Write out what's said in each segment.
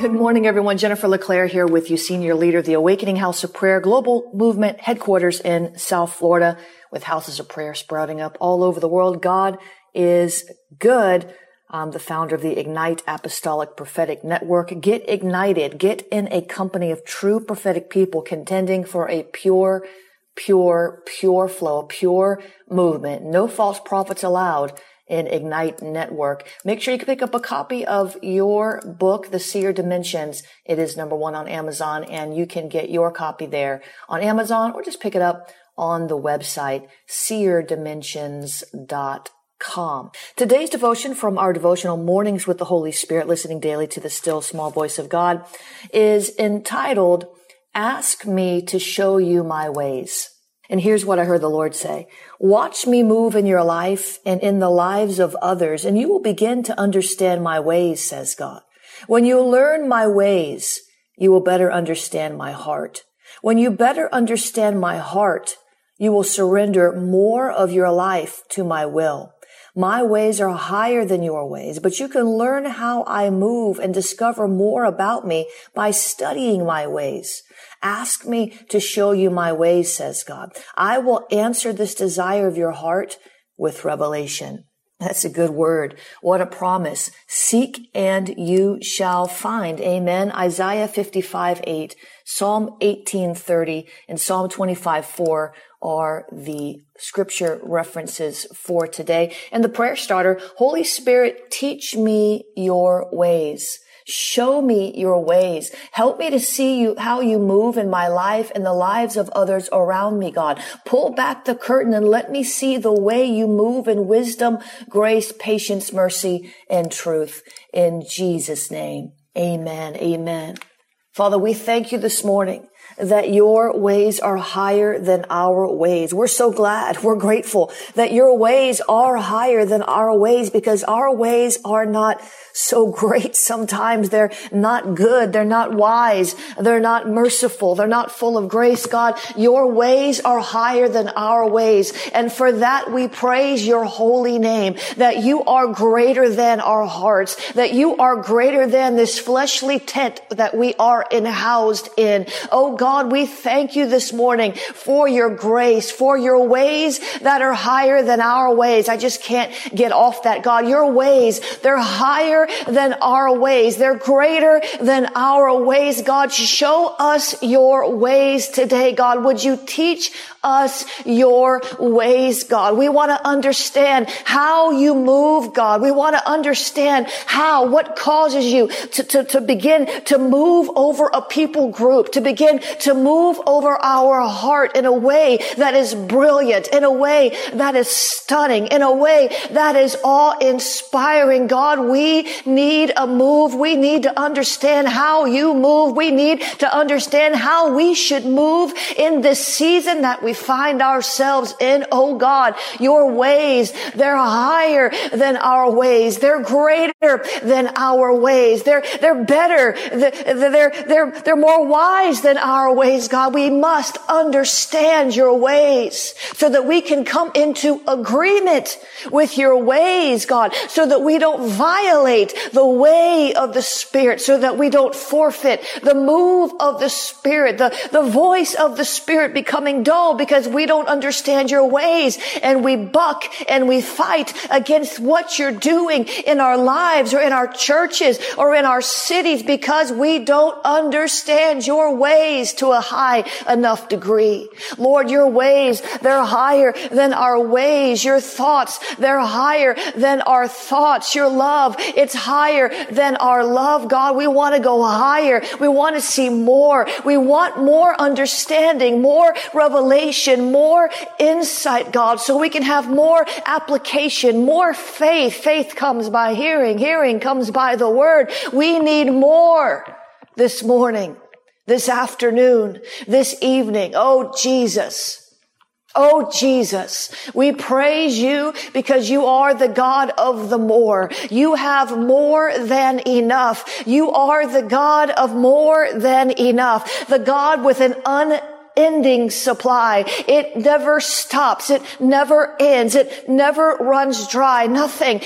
Good morning, everyone. Jennifer LeClaire here with you, Senior Leader of the Awakening House of Prayer Global Movement Headquarters in South Florida, with houses of prayer sprouting up all over the world. God is good. I'm the founder of the Ignite Apostolic Prophetic Network. Get ignited. Get in a company of true prophetic people contending for a pure flow, pure movement. No false prophets allowed in Ignite Network. Make sure you can pick up a copy of your book, The Seer Dimensions. It is #1 on Amazon, and you can get your copy there on Amazon or just pick it up on the website, seerdimensions.com. Today's devotion from our devotional Mornings with the Holy Spirit, listening daily to the still small voice of God, is entitled, Ask Me to Show You My Ways. And here's what I heard the Lord say. Watch me move in your life and in the lives of others, and you will begin to understand my ways, says God. When you learn my ways, you will better understand my heart. When you better understand my heart, you will surrender more of your life to my will. My ways are higher than your ways, but you can learn how I move and discover more about me by studying my ways. Ask me to show you my ways, says God. I will answer this desire of your heart with revelation. That's a good word. What a promise. Seek and you shall find. Amen. Isaiah 55:8, Psalm 18:30, and Psalm 25:4 are the scripture references for today. And the prayer starter, Holy Spirit, teach me your ways. Show me your ways. Help me to see you, how you move in my life and the lives of others around me, God. Pull back the curtain and let me see the way you move in wisdom, grace, patience, mercy, and truth. In Jesus' name, amen, amen. Father, we thank you this morning that your ways are higher than our ways. We're so glad, we're grateful that your ways are higher than our ways, because our ways are not so great sometimes. They're not good, they're not wise, they're not merciful, they're not full of grace. God, your ways are higher than our ways, and for that we praise your holy name, that you are greater than our hearts, that you are greater than this fleshly tent that we are housed in. Oh God, we thank you this morning for your grace, for your ways that are higher than our ways. I just can't get off that, God. Your ways, they're higher than our ways. They're greater than our ways. God, show us your ways today. God, would you teach us your ways, God? We want to understand how you move, God. We want to understand how, what causes you to begin to move over a people group, to begin to move over our heart in a way that is brilliant, in a way that is stunning, in a way that is awe-inspiring. God, we need a move. We need to understand how you move. We need to understand how we should move in this season that we find ourselves in. Oh God, your ways, they're higher than our ways. They're greater than our ways. They're better. They're more wise than our our ways, God. We must understand your ways so that we can come into agreement with your ways, God, so that we don't violate the way of the Spirit, so that we don't forfeit the move of the Spirit, the voice of the Spirit becoming dull because we don't understand your ways, and we buck and we fight against what you're doing in our lives or in our churches or in our cities because we don't understand your ways to a high enough degree. Lord, your ways, they're higher than our ways. Your thoughts, they're higher than our thoughts. Your love, it's higher than our love. God, we want to go higher. We want to see more. We want more understanding, more revelation, more insight, God, so we can have more application, more faith. Faith comes by hearing. Hearing comes by the word. We need more this morning, this afternoon, this evening. Oh, Jesus. Oh, Jesus, we praise you because you are the God of the more. You have more than enough. You are the God of more than enough, the God with an unending supply. It never stops. It never ends. It never runs dry. Nothing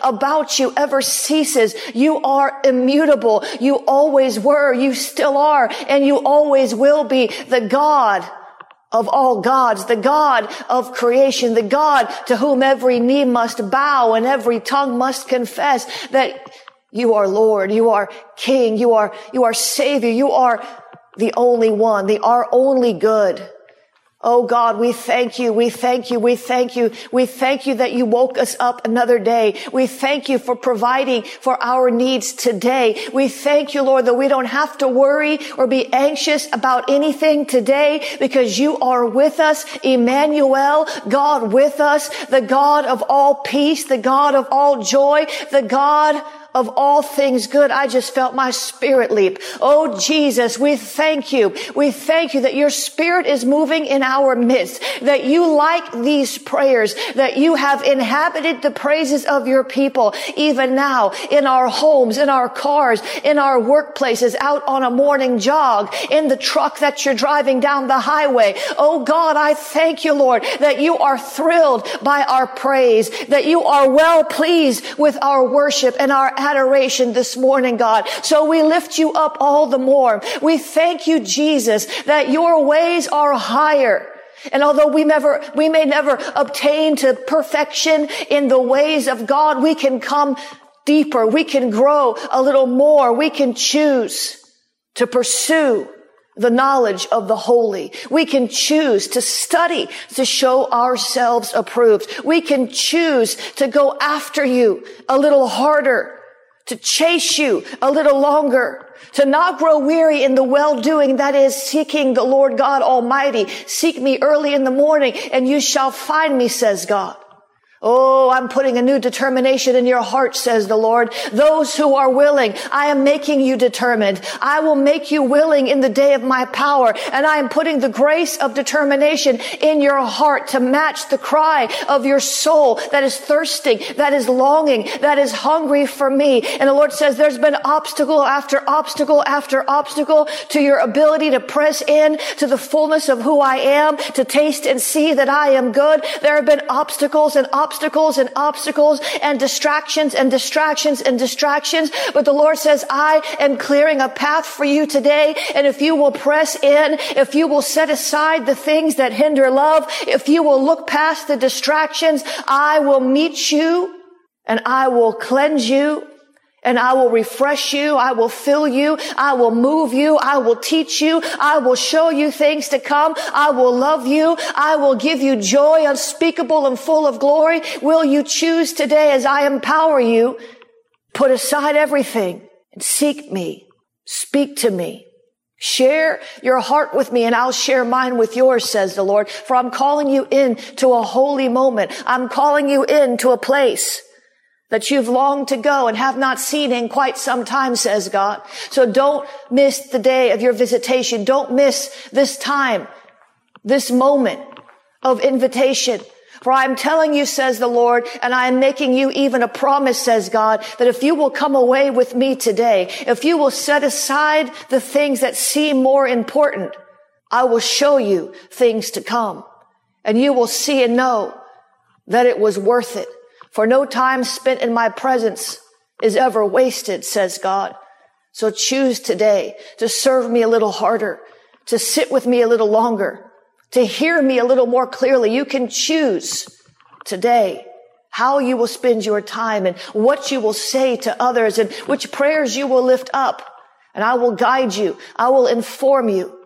about you ever ceases. You are immutable. You always were. You still are, and you always will be the God of all gods, the God of creation, the God to whom every knee must bow and every tongue must confess that you are Lord, you are King, you are Savior, you are the only one, our only good. Oh God, we thank you, we thank you, we thank you, we thank you that you woke us up another day. We thank you for providing for our needs today. We thank you, Lord, that we don't have to worry or be anxious about anything today because you are with us, Emmanuel, God with us, the God of all peace, the God of all joy, the God of all things good. I just felt my spirit leap. Oh, Jesus, we thank you. We thank you that your Spirit is moving in our midst, that you like these prayers, that you have inhabited the praises of your people, even now in our homes, in our cars, in our workplaces, out on a morning jog, in the truck that you're driving down the highway. Oh, God, I thank you, Lord, that you are thrilled by our praise, that you are well pleased with our worship and our adoration this morning, God. So we lift you up all the more. We thank you, Jesus, that your ways are higher. And although we may never obtain to perfection in the ways of God, we can come deeper. We can grow a little more. We can choose to pursue the knowledge of the holy. We can choose to study to show ourselves approved. We can choose to go after you a little harder, to chase you a little longer, to not grow weary in the well-doing, that is seeking the Lord God Almighty. Seek me early in the morning and you shall find me, says God. Oh, I'm putting a new determination in your heart, says the Lord. Those who are willing, I am making you determined. I will make you willing in the day of my power. And I am putting the grace of determination in your heart to match the cry of your soul that is thirsting, that is longing, that is hungry for me. And the Lord says there's been obstacle after obstacle after obstacle to your ability to press in to the fullness of who I am, to taste and see that I am good. There have been obstacles and distractions. But the Lord says, I am clearing a path for you today. And if you will press in, if you will set aside the things that hinder love, if you will look past the distractions, I will meet you and I will cleanse you. And I will refresh you. I will fill you. I will move you. I will teach you. I will show you things to come. I will love you. I will give you joy unspeakable and full of glory. Will you choose today as I empower you? Put aside everything and seek me. Speak to me. Share your heart with me and I'll share mine with yours, says the Lord. For I'm calling you in to a holy moment. I'm calling you in to a place that you've longed to go and have not seen in quite some time, says God. So don't miss the day of your visitation. Don't miss this time, this moment of invitation. For I am telling you, says the Lord, and I am making you even a promise, says God, that if you will come away with me today, if you will set aside the things that seem more important, I will show you things to come, and you will see and know that it was worth it. For no time spent in my presence is ever wasted, says God. So choose today to serve me a little harder, to sit with me a little longer, to hear me a little more clearly. You can choose today how you will spend your time and what you will say to others and which prayers you will lift up. And I will guide you. I will inform you.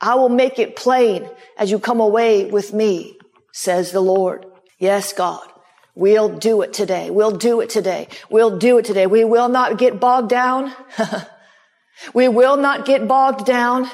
I will make it plain as you come away with me, says the Lord. Yes, God, we'll do it today. We'll do it today. We'll do it today. We will not get bogged down. We will not get bogged down.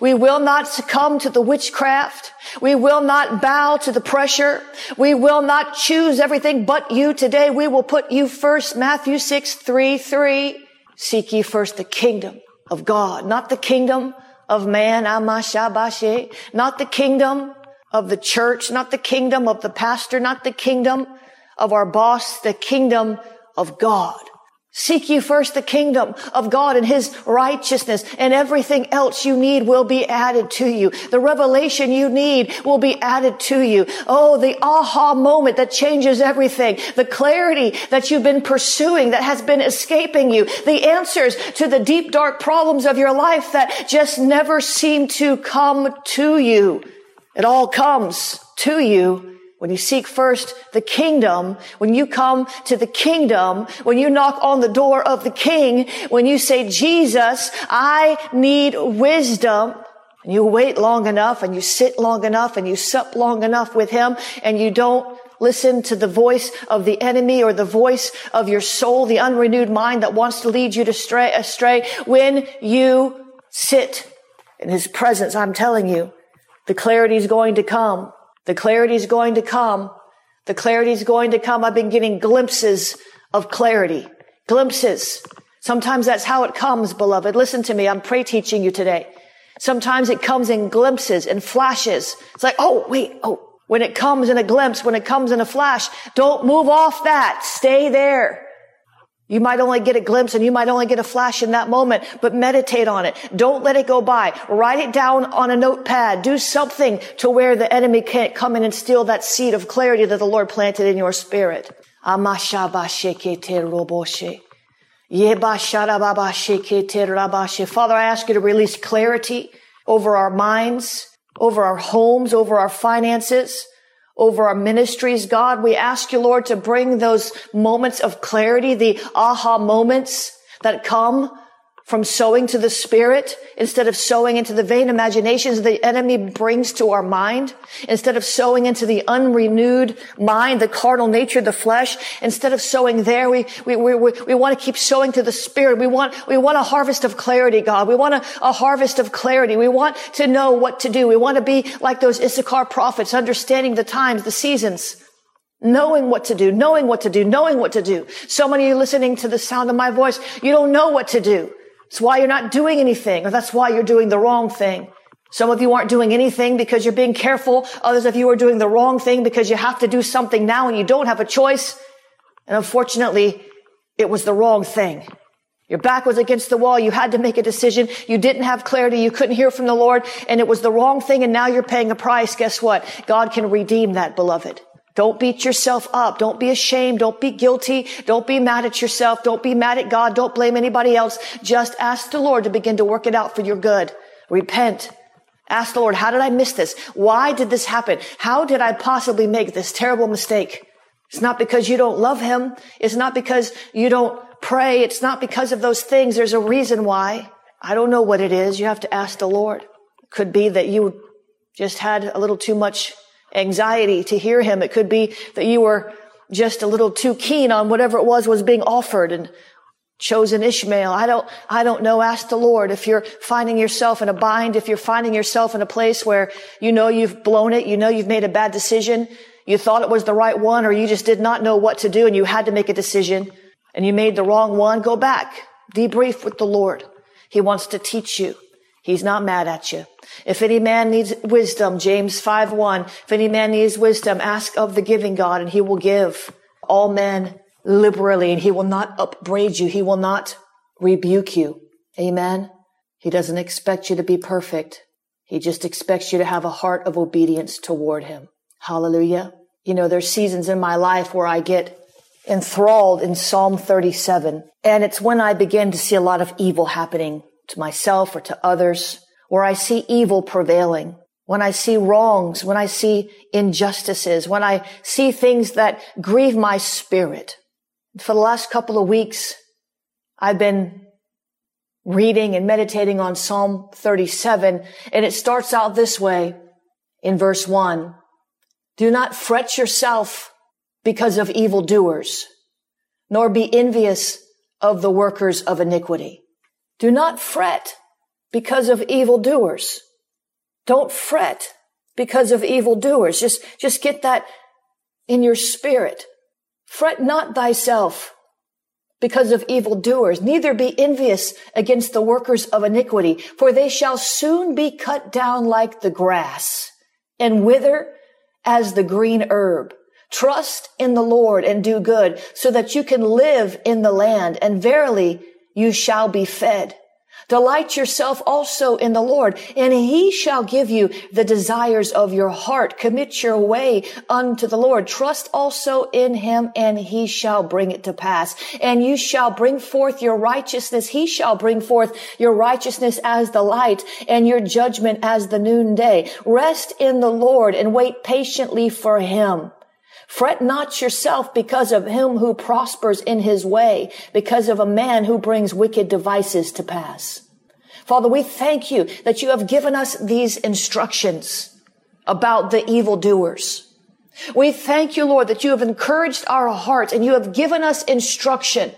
We will not succumb to the witchcraft. We will not bow to the pressure. We will not choose everything but you today. We will put you first. Matthew 6:3. Seek ye first the kingdom of God, not the kingdom of man, not the kingdom of the church, not the kingdom of the pastor, not the kingdom of our boss, the kingdom of God. Seek ye first the kingdom of God and his righteousness, and everything else you need will be added to you. The revelation you need will be added to you. Oh, the aha moment that changes everything. The clarity that you've been pursuing that has been escaping you. The answers to the deep, dark problems of your life that just never seem to come to you. It all comes to you when you seek first the kingdom, when you come to the kingdom, when you knock on the door of the king, when you say, Jesus, I need wisdom, and you wait long enough and you sit long enough and you sup long enough with him and you don't listen to the voice of the enemy or the voice of your soul, the unrenewed mind that wants to lead you astray. When you sit in his presence, I'm telling you, the clarity is going to come. The clarity is going to come. The clarity is going to come. I've been getting glimpses of clarity. Glimpses. Sometimes that's how it comes, beloved. Listen to me. I'm pray teaching you today. Sometimes it comes in glimpses and flashes. It's like, oh, wait, oh. When it comes in a glimpse, when it comes in a flash, don't move off that. Stay there. You might only get a glimpse and you might only get a flash in that moment, but meditate on it. Don't let it go by. Write it down on a notepad. Do something to where the enemy can't come in and steal that seed of clarity that the Lord planted in your spirit. Father, I ask you to release clarity over our minds, over our homes, over our finances, over our ministries, God. We ask you, Lord, to bring those moments of clarity, the aha moments that come from sowing to the spirit instead of sowing into the vain imaginations the enemy brings to our mind, instead of sowing into the unrenewed mind, the carnal nature, the flesh. Instead of sowing there, we want to keep sowing to the spirit. We want a harvest of clarity, God. We want a harvest of clarity. We want to know what to do. We want to be like those Issachar prophets, understanding the times, the seasons, knowing what to do. So many of you listening to the sound of my voice, you don't know what to do. That's why you're not doing anything, or that's why you're doing the wrong thing. Some of you aren't doing anything because you're being careful. Others of you are doing the wrong thing because you have to do something now and you don't have a choice. And unfortunately, it was the wrong thing. Your back was against the wall. You had to make a decision. You didn't have clarity. You couldn't hear from the Lord. And it was the wrong thing. And now you're paying a price. Guess what? God can redeem that, beloved. Don't beat yourself up. Don't be ashamed. Don't be guilty. Don't be mad at yourself. Don't be mad at God. Don't blame anybody else. Just ask the Lord to begin to work it out for your good. Repent. Ask the Lord, how did I miss this? Why did this happen? How did I possibly make this terrible mistake? It's not because you don't love him. It's not because you don't pray. It's not because of those things. There's a reason why. I don't know what it is. You have to ask the Lord. It could be that you just had a little too much anxiety to hear him. It could be that you were just a little too keen on whatever it was being offered and chose an Ishmael. I don't know. Ask the Lord. If you're finding yourself in a bind, if you're finding yourself in a place where you know you've blown it, you know you've made a bad decision, you thought it was the right one, or you just did not know what to do and you had to make a decision and you made the wrong one, go back. Debrief with the Lord. He wants to teach you. He's not mad at you. If any man needs wisdom, James 5:1, if any man needs wisdom, ask of the giving God, and he will give all men liberally, and he will not upbraid you. He will not rebuke you. Amen. He doesn't expect you to be perfect. He just expects you to have a heart of obedience toward him. Hallelujah. You know, there's seasons in my life where I get enthralled in Psalm 37, and it's when I begin to see a lot of evil happening to myself or to others, where I see evil prevailing, when I see wrongs, when I see injustices, when I see things that grieve my spirit. For the last couple of weeks, I've been reading and meditating on Psalm 37, and it starts out this way in verse 1. Do not fret yourself because of evildoers, nor be envious of the workers of iniquity. Do not fret because of evildoers. Don't fret because of evildoers. Just get that in your spirit. Fret not thyself because of evildoers, neither be envious against the workers of iniquity, for they shall soon be cut down like the grass and wither as the green herb. Trust in the Lord and do good, so that you can live in the land, and verily you shall be fed. Delight yourself also in the Lord, and he shall give you the desires of your heart. Commit your way unto the Lord. Trust also in him, and he shall bring it to pass. And you shall bring forth your righteousness. He shall bring forth your righteousness as the light, and your judgment as the noonday. Rest in the Lord and wait patiently for him. Fret not yourself because of him who prospers in his way, because of a man who brings wicked devices to pass. Father, we thank you that you have given us these instructions about the evildoers. We thank you, Lord, that you have encouraged our hearts and you have given us instruction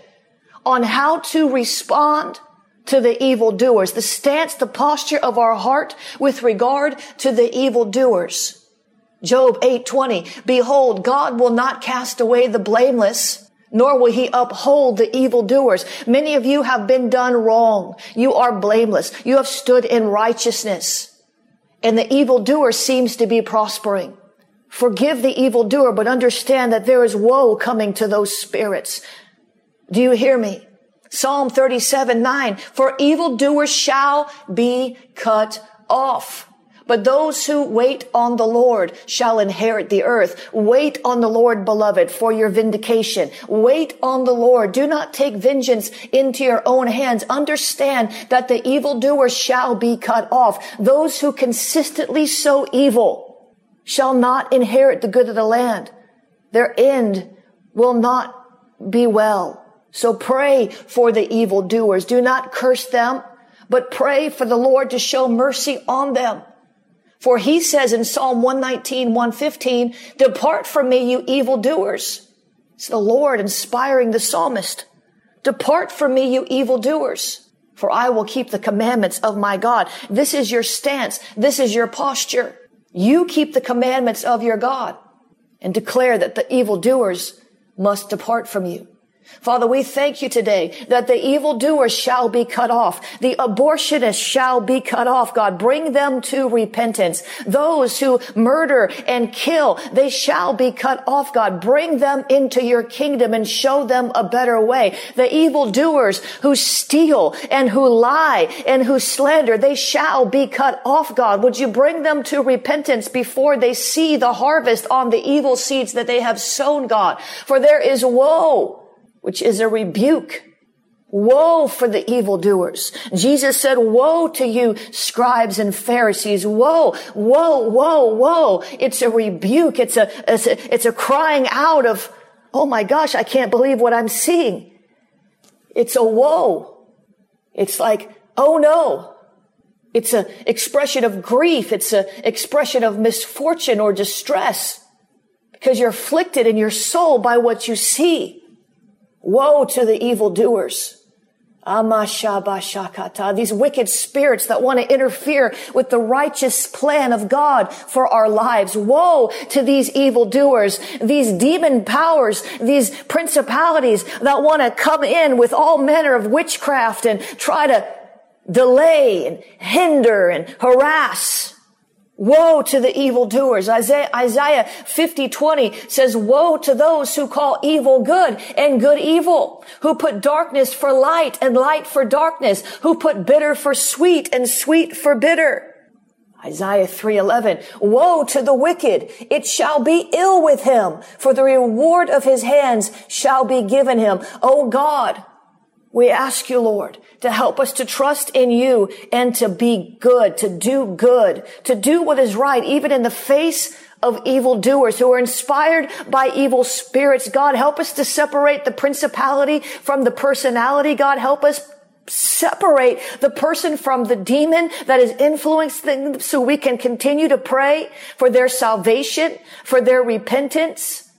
on how to respond to the evildoers, the stance, the posture of our heart with regard to the evildoers. Job 8:20, behold, God will not cast away the blameless, nor will he uphold the evildoers. Many of you have been done wrong. You are blameless. You have stood in righteousness, and the evildoer seems to be prospering. Forgive the evildoer, but understand that there is woe coming to those spirits. Do you hear me? Psalm 37:9, for evildoers shall be cut off. But those who wait on the Lord shall inherit the earth. Wait on the Lord, beloved, for your vindication. Wait on the Lord. Do not take vengeance into your own hands. Understand that the evildoer shall be cut off. Those who consistently sow evil shall not inherit the good of the land. Their end will not be well. So pray for the evildoers. Do not curse them, but pray for the Lord to show mercy on them. For he says in Psalm 119:115, depart from me, you evildoers. It's the Lord inspiring the psalmist. Depart from me, you evildoers, for I will keep the commandments of my God. This is your stance. This is your posture. You keep the commandments of your God and declare that the evildoers must depart from you. Father, we thank you today that the evildoers shall be cut off. The abortionists shall be cut off. God, bring them to repentance. Those who murder and kill, they shall be cut off. God, bring them into your kingdom and show them a better way. The evildoers who steal and who lie and who slander, they shall be cut off. God, would you bring them to repentance before they see the harvest on the evil seeds that they have sown, God? For there is woe, which is a rebuke. Woe for the evildoers. Jesus said, woe to you, scribes and Pharisees. Woe, woe, woe, woe. It's a rebuke. It's a crying out of, oh my gosh, I can't believe what I'm seeing. It's a woe. It's like, oh no. It's an expression of grief. It's an expression of misfortune or distress because you're afflicted in your soul by what you see. Woe to the evildoers. These wicked spirits that want to interfere with the righteous plan of God for our lives. Woe to these evildoers, these demon powers, these principalities that want to come in with all manner of witchcraft and try to delay and hinder and harass. Woe to the evildoers. Isaiah 50:20 says, woe to those who call evil good and good evil, who put darkness for light and light for darkness, who put bitter for sweet and sweet for bitter. Isaiah 3:11, woe to the wicked, it shall be ill with him, for the reward of his hands shall be given him. Oh God, we ask you, Lord, to help us to trust in you and to be good, to do what is right, even in the face of evildoers who are inspired by evil spirits. God, help us to separate the principality from the personality. God, help us separate the person from the demon that is influencing them so we can continue to pray for their salvation, for their repentance.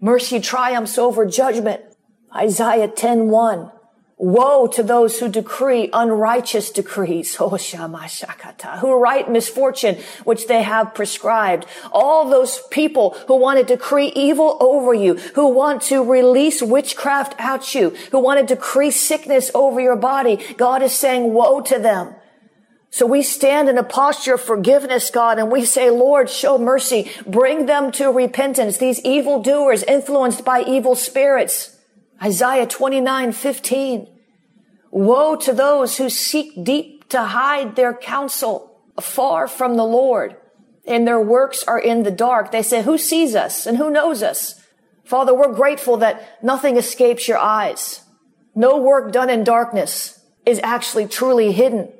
Mercy triumphs over judgment. Isaiah 10:1. Woe to those who decree unrighteous decrees, who write misfortune which they have prescribed. All those people who want to decree evil over you, who want to release witchcraft at you, who want to decree sickness over your body, God is saying, woe to them. So we stand in a posture of forgiveness, God, and we say, Lord, show mercy. Bring them to repentance, these evildoers influenced by evil spirits. Isaiah 29:15. Woe to those who seek deep to hide their counsel far from the Lord, and their works are in the dark. They say, who sees us and who knows us? Father, we're grateful that nothing escapes your eyes. No work done in darkness is actually truly hidden.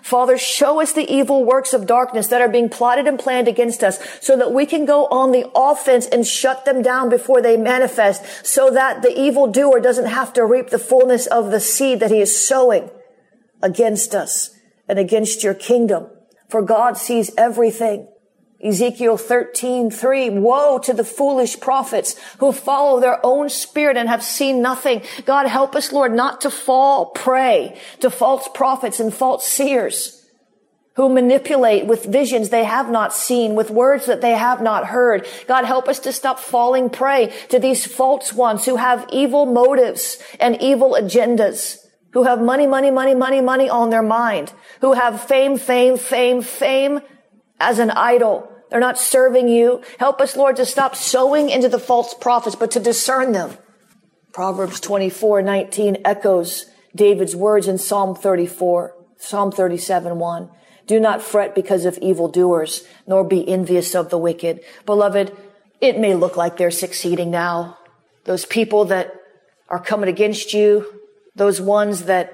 Father, show us the evil works of darkness that are being plotted and planned against us so that we can go on the offense and shut them down before they manifest, so that the evildoer doesn't have to reap the fullness of the seed that he is sowing against us and against your kingdom. For God sees everything. Ezekiel 13:3, woe to the foolish prophets who follow their own spirit and have seen nothing. God, help us, Lord, not to fall prey to false prophets and false seers who manipulate with visions they have not seen, with words that they have not heard. God, help us to stop falling prey to these false ones who have evil motives and evil agendas, who have money on their mind, who have fame as an idol. They're not serving you. Help us, Lord, to stop sowing into the false prophets, but to discern them. Proverbs 24:19 echoes David's words in Psalm 37:1. Do not fret because of evildoers, nor be envious of the wicked. Beloved, it may look like they're succeeding now. Those people that are coming against you, those ones that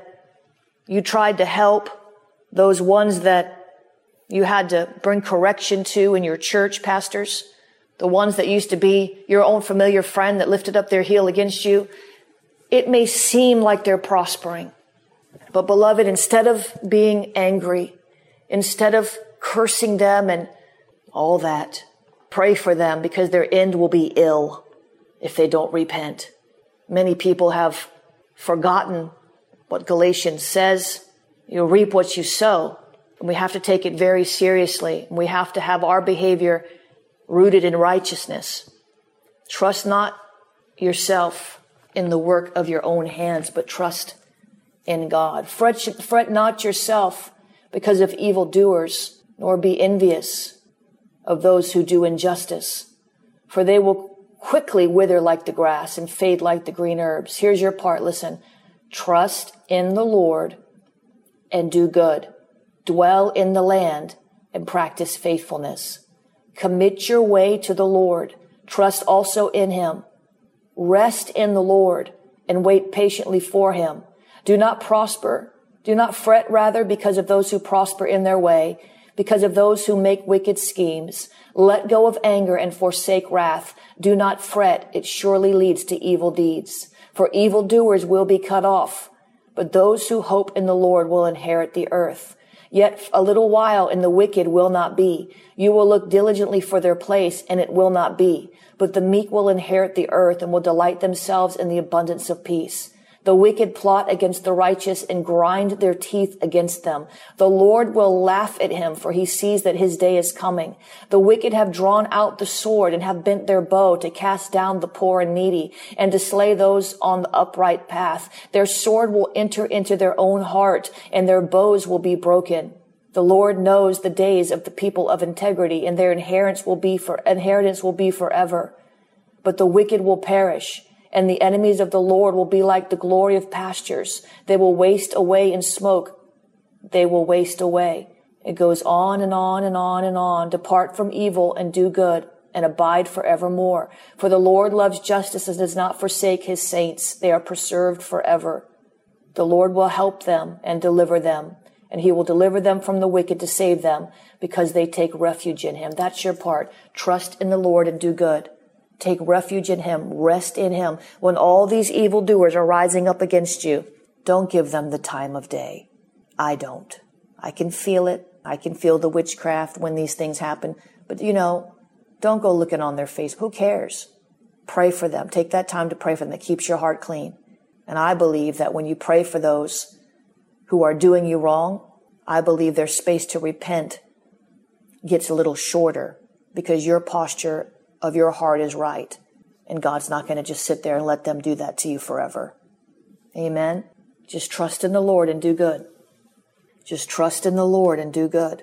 you tried to help, those ones that you had to bring correction to in your church, pastors, the ones that used to be your own familiar friend that lifted up their heel against you. It may seem like they're prospering, but beloved, instead of being angry, instead of cursing them and all that, pray for them, because their end will be ill if they don't repent. Many people have forgotten what Galatians says. You reap what you sow. And we have to take it very seriously. We have to have our behavior rooted in righteousness. Trust not yourself in the work of your own hands, but trust in God. Fret not yourself because of evildoers, nor be envious of those who do injustice, for they will quickly wither like the grass and fade like the green herbs. Here's your part. Listen, trust in the Lord and do good. Dwell in the land and practice faithfulness. Commit your way to the Lord. Trust also in him. Rest in the Lord and wait patiently for him. Do not prosper. Do not fret, rather, because of those who prosper in their way, because of those who make wicked schemes. Let go of anger and forsake wrath. Do not fret. It surely leads to evil deeds. For evildoers will be cut off, but those who hope in the Lord will inherit the earth. Yet a little while, and the wicked will not be. You will look diligently for their place, and it will not be. But the meek will inherit the earth and will delight themselves in the abundance of peace. The wicked plot against the righteous and grind their teeth against them. The Lord will laugh at him, for he sees that his day is coming. The wicked have drawn out the sword and have bent their bow to cast down the poor and needy and to slay those on the upright path. Their sword will enter into their own heart, and their bows will be broken. The Lord knows the days of the people of integrity, and their inheritance will be forever. But the wicked will perish, and the enemies of the Lord will be like the glory of pastures. They will waste away in smoke. They will waste away. It goes on and on and on and on. Depart from evil and do good, and abide forevermore. For the Lord loves justice and does not forsake his saints. They are preserved forever. The Lord will help them and deliver them, and he will deliver them from the wicked to save them, because they take refuge in him. That's your part. Trust in the Lord and do good. Take refuge in him. Rest in him. When all these evildoers are rising up against you, don't give them the time of day. I don't. I can feel it. I can feel the witchcraft when these things happen. But, don't go looking on their face. Who cares? Pray for them. Take that time to pray for them. That keeps your heart clean. And I believe that when you pray for those who are doing you wrong, I believe their space to repent gets a little shorter, because your posture of your heart is right. And God's not going to just sit there and let them do that to you forever. Amen. Just trust in the Lord and do good. Just trust in the Lord and do good.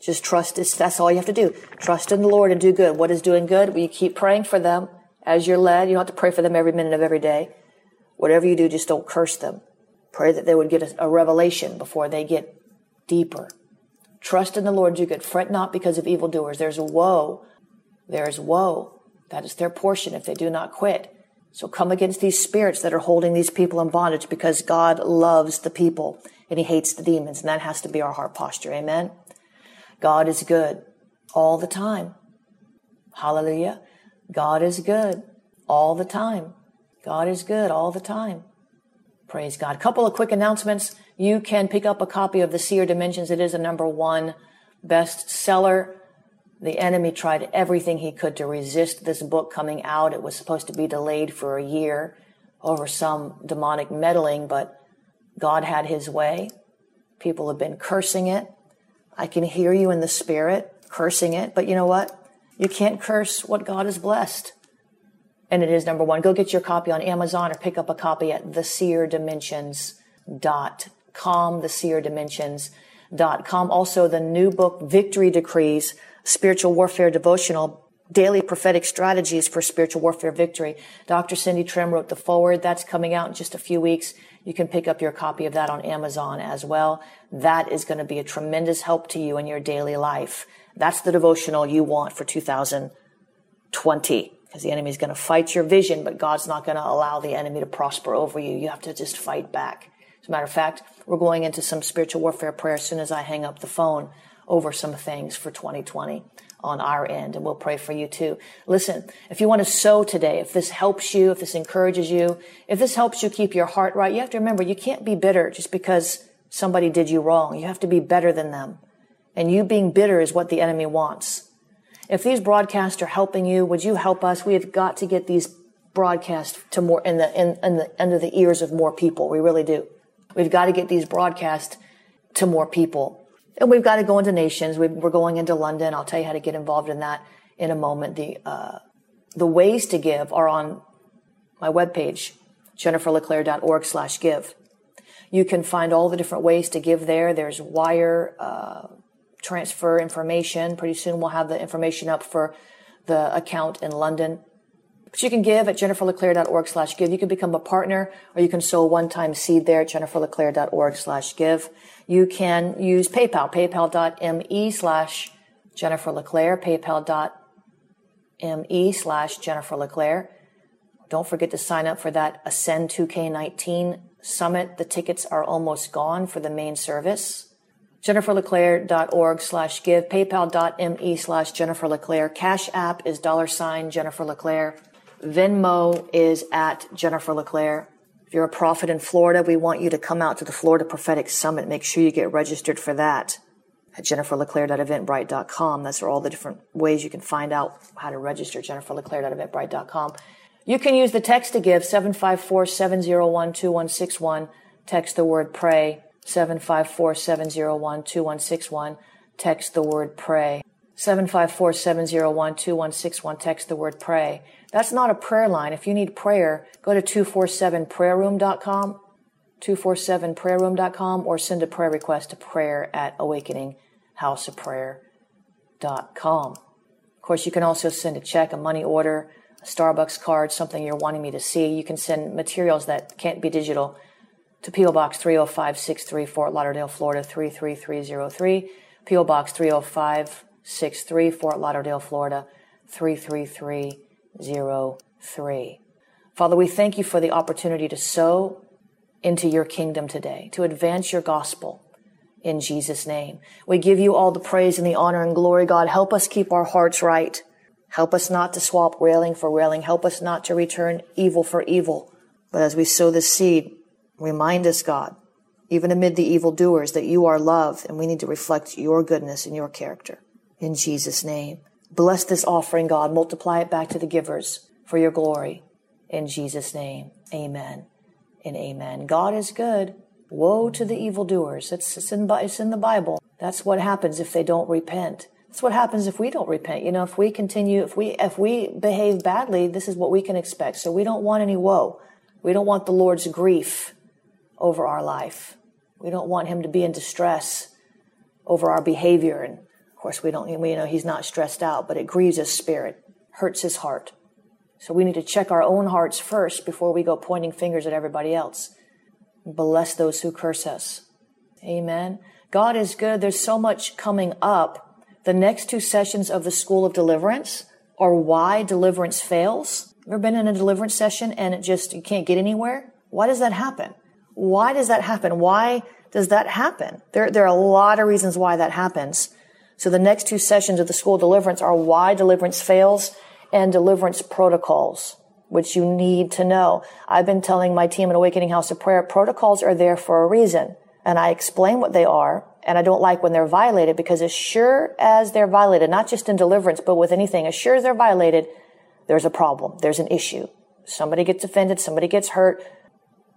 Just trust. That's all you have to do. Trust in the Lord and do good. What is doing good? Well, you keep praying for them as you're led. You don't have to pray for them every minute of every day. Whatever you do, just don't curse them. Pray that they would get a revelation before they get deeper. Trust in the Lord and do good. Fret not because of evildoers. There's a woe. There is woe. That is their portion if they do not quit. So come against these spirits that are holding these people in bondage, because God loves the people and he hates the demons. And that has to be our heart posture. Amen. God is good all the time. Hallelujah. God is good all the time. God is good all the time. Praise God. A couple of quick announcements. You can pick up a copy of The Seer Dimensions. It is a #1 bestseller. The enemy tried everything he could to resist this book coming out. It was supposed to be delayed for a year over some demonic meddling, but God had his way. People have been cursing it. I can hear you in the spirit cursing it, but you know what? You can't curse what God has blessed. And it is #1. Go get your copy on Amazon or pick up a copy at theseerdimensions.com, theseerdimensions.com. Also, the new book, Victory Decrees, Spiritual Warfare Devotional, Daily Prophetic Strategies for Spiritual Warfare Victory. Dr. Cindy Trim wrote the foreword. That's coming out in just a few weeks. You can pick up your copy of that on Amazon as well. That is going to be a tremendous help to you in your daily life. That's the devotional you want for 2020. Because the enemy is going to fight your vision, but God's not going to allow the enemy to prosper over you. You have to just fight back. As a matter of fact, we're going into some spiritual warfare prayer as soon as I hang up the phone over some things for 2020 on our end, and we'll pray for you too. Listen, if you want to sow today, if this helps you, if this encourages you, if this helps you keep your heart right, you have to remember you can't be bitter just because somebody did you wrong. You have to be better than them. And you being bitter is what the enemy wants. If these broadcasts are helping you, would you help us? We have got to get these broadcasts to more under the ears of more people. We really do. We've got to get these broadcasts to more people, and we've got to go into nations. We're going into London. I'll tell you how to get involved in that in a moment. The ways to give are on my webpage, JenniferLeClaire.org/give. You can find all the different ways to give there. There's wire. Transfer information. Pretty soon we'll have the information up for the account in London. But you can give at JenniferLeClaire.org/give. You can become a partner, or you can sow a one-time seed there at JenniferLeClaire.org/give. You can use PayPal, paypal.me/JenniferLeClaire, paypal.me/JenniferLeClaire. Don't forget to sign up for that Ascend 2K19 Summit. The tickets are almost gone for the main service. JenniferLeClaire.org/give, paypal.me/JenniferLeClaire. Cash app is $Jennifer LeClaire. Venmo is at Jennifer LeClaire. If you're a prophet in Florida, we want you to come out to the Florida Prophetic Summit. Make sure you get registered for that at jenniferleclaire.eventbrite.com. That's where all the different ways you can find out how to register, jenniferleclaire.eventbrite.com. You can use the text to give, 754-701-2161. Text the word pray, 754-701-2161. Text the word pray, 754-701-2161. Text the word pray. That's not a prayer line. If you need prayer, go to 247prayerroom.com, 247prayerroom.com, or send a prayer request to prayer@awakeninghouseofprayer.com. Of course, you can also send a check, a money order, a Starbucks card, something you're wanting me to see. You can send materials that can't be digital to P.O. Box 30563, Fort Lauderdale, Florida, 33303, P.O. Box 30563, Fort Lauderdale, Florida, 33303. Father, we thank you for the opportunity to sow into your kingdom today, to advance your gospel. In Jesus' name, we give you all the praise and the honor and glory, God. Help us keep our hearts right. Help us not to swap railing for railing. Help us not to return evil for evil. But as we sow this seed, remind us, God, even amid the evildoers, that you are love, and we need to reflect your goodness and your character. In Jesus' name, bless this offering, God. Multiply it back to the givers for your glory. In Jesus' name, amen and amen. God is good. Woe to the evildoers. It's in the Bible. That's what happens if they don't repent. That's what happens if we don't repent. You know, if we continue, if we behave badly, this is what we can expect. So we don't want any woe. We don't want the Lord's grief over our life. We don't want him to be in distress over our behavior. And of course, we know he's not stressed out, but it grieves his spirit, hurts his heart. So we need to check our own hearts first before we go pointing fingers at everybody else. Bless those who curse us. Amen. God is good. There's so much coming up. The next two sessions of the School of Deliverance are Why Deliverance Fails. Ever been in a deliverance session and it just, you can't get anywhere? Why does that happen? Why does that happen? Why does that happen? There are a lot of reasons why that happens. So the next two sessions of the School of Deliverance are Why Deliverance Fails and Deliverance Protocols, which you need to know. I've been telling my team at Awakening House of Prayer, protocols are there for a reason. And I explain what they are, and I don't like when they're violated, because as sure as they're violated, not just in deliverance, but with anything, as sure as they're violated, there's a problem. There's an issue. Somebody gets offended. Somebody gets hurt.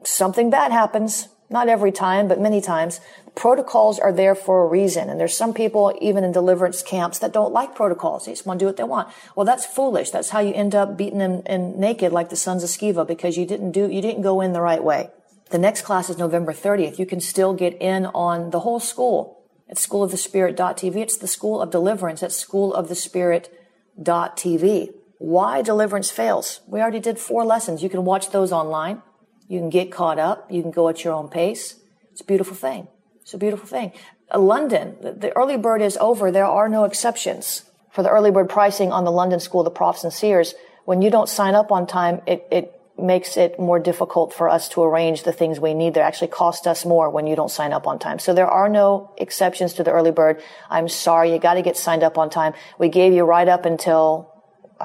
Something bad happens. Not every time, but many times. Protocols are there for a reason. And there's some people, even in deliverance camps, that don't like protocols. They just want to do what they want. Well, that's foolish. That's how you end up beaten and naked like the sons of Sceva, because you didn't go in the right way. The next class is November 30th. You can still get in on the whole school at schoolofthespirit.tv. It's the School of Deliverance at schoolofthespirit.tv. Why Deliverance Fails. We already did 4 lessons. You can watch those online. You can get caught up. You can go at your own pace. It's a beautiful thing. It's a beautiful thing. London, the early bird is over. There are no exceptions for the early bird pricing on the London School of the Prophets and Seers. When you don't sign up on time, it makes it more difficult for us to arrange the things we need. They actually cost us more when you don't sign up on time. So there are no exceptions to the early bird. I'm sorry. You got to get signed up on time. We gave you right up until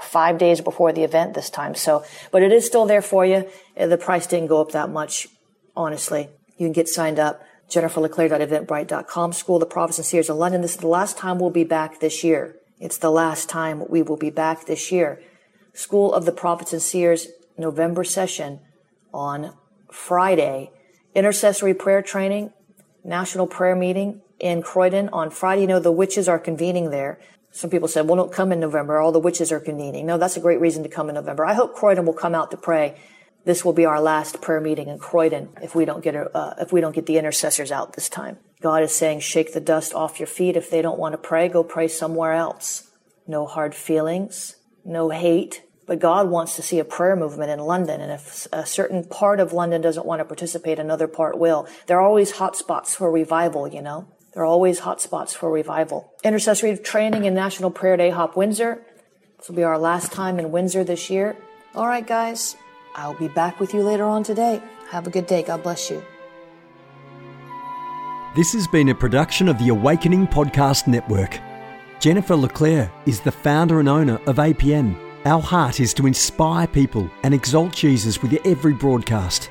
5 days before the event this time. So, but it is still there for you. The price didn't go up that much, honestly. You can get signed up, jenniferleclaire.eventbrite.com, School of the Prophets and Seers in London. This is the last time we'll be back this year. It's the last time we will be back this year. School of the Prophets and Seers November session on Friday. Intercessory prayer training, national prayer meeting in Croydon on Friday. You know, the witches are convening there. Some people said, well, don't come in November. All the witches are convening. No, that's a great reason to come in November. I hope Croydon will come out to pray. This will be our last prayer meeting in Croydon if we don't get the intercessors out this time. God is saying, shake the dust off your feet. If they don't want to pray, go pray somewhere else. No hard feelings, no hate. But God wants to see a prayer movement in London. And if a certain part of London doesn't want to participate, another part will. There are always hot spots for revival, you know. There are always hot spots for revival. Intercessory training and National Prayer at ahop Windsor. This will be our last time in Windsor this year. All right, guys. I'll be back with you later on today. Have a good day. God bless you. This has been a production of the Awakening Podcast Network. Jennifer LeClaire is the founder and owner of APN. Our heart is to inspire people and exalt Jesus with every broadcast.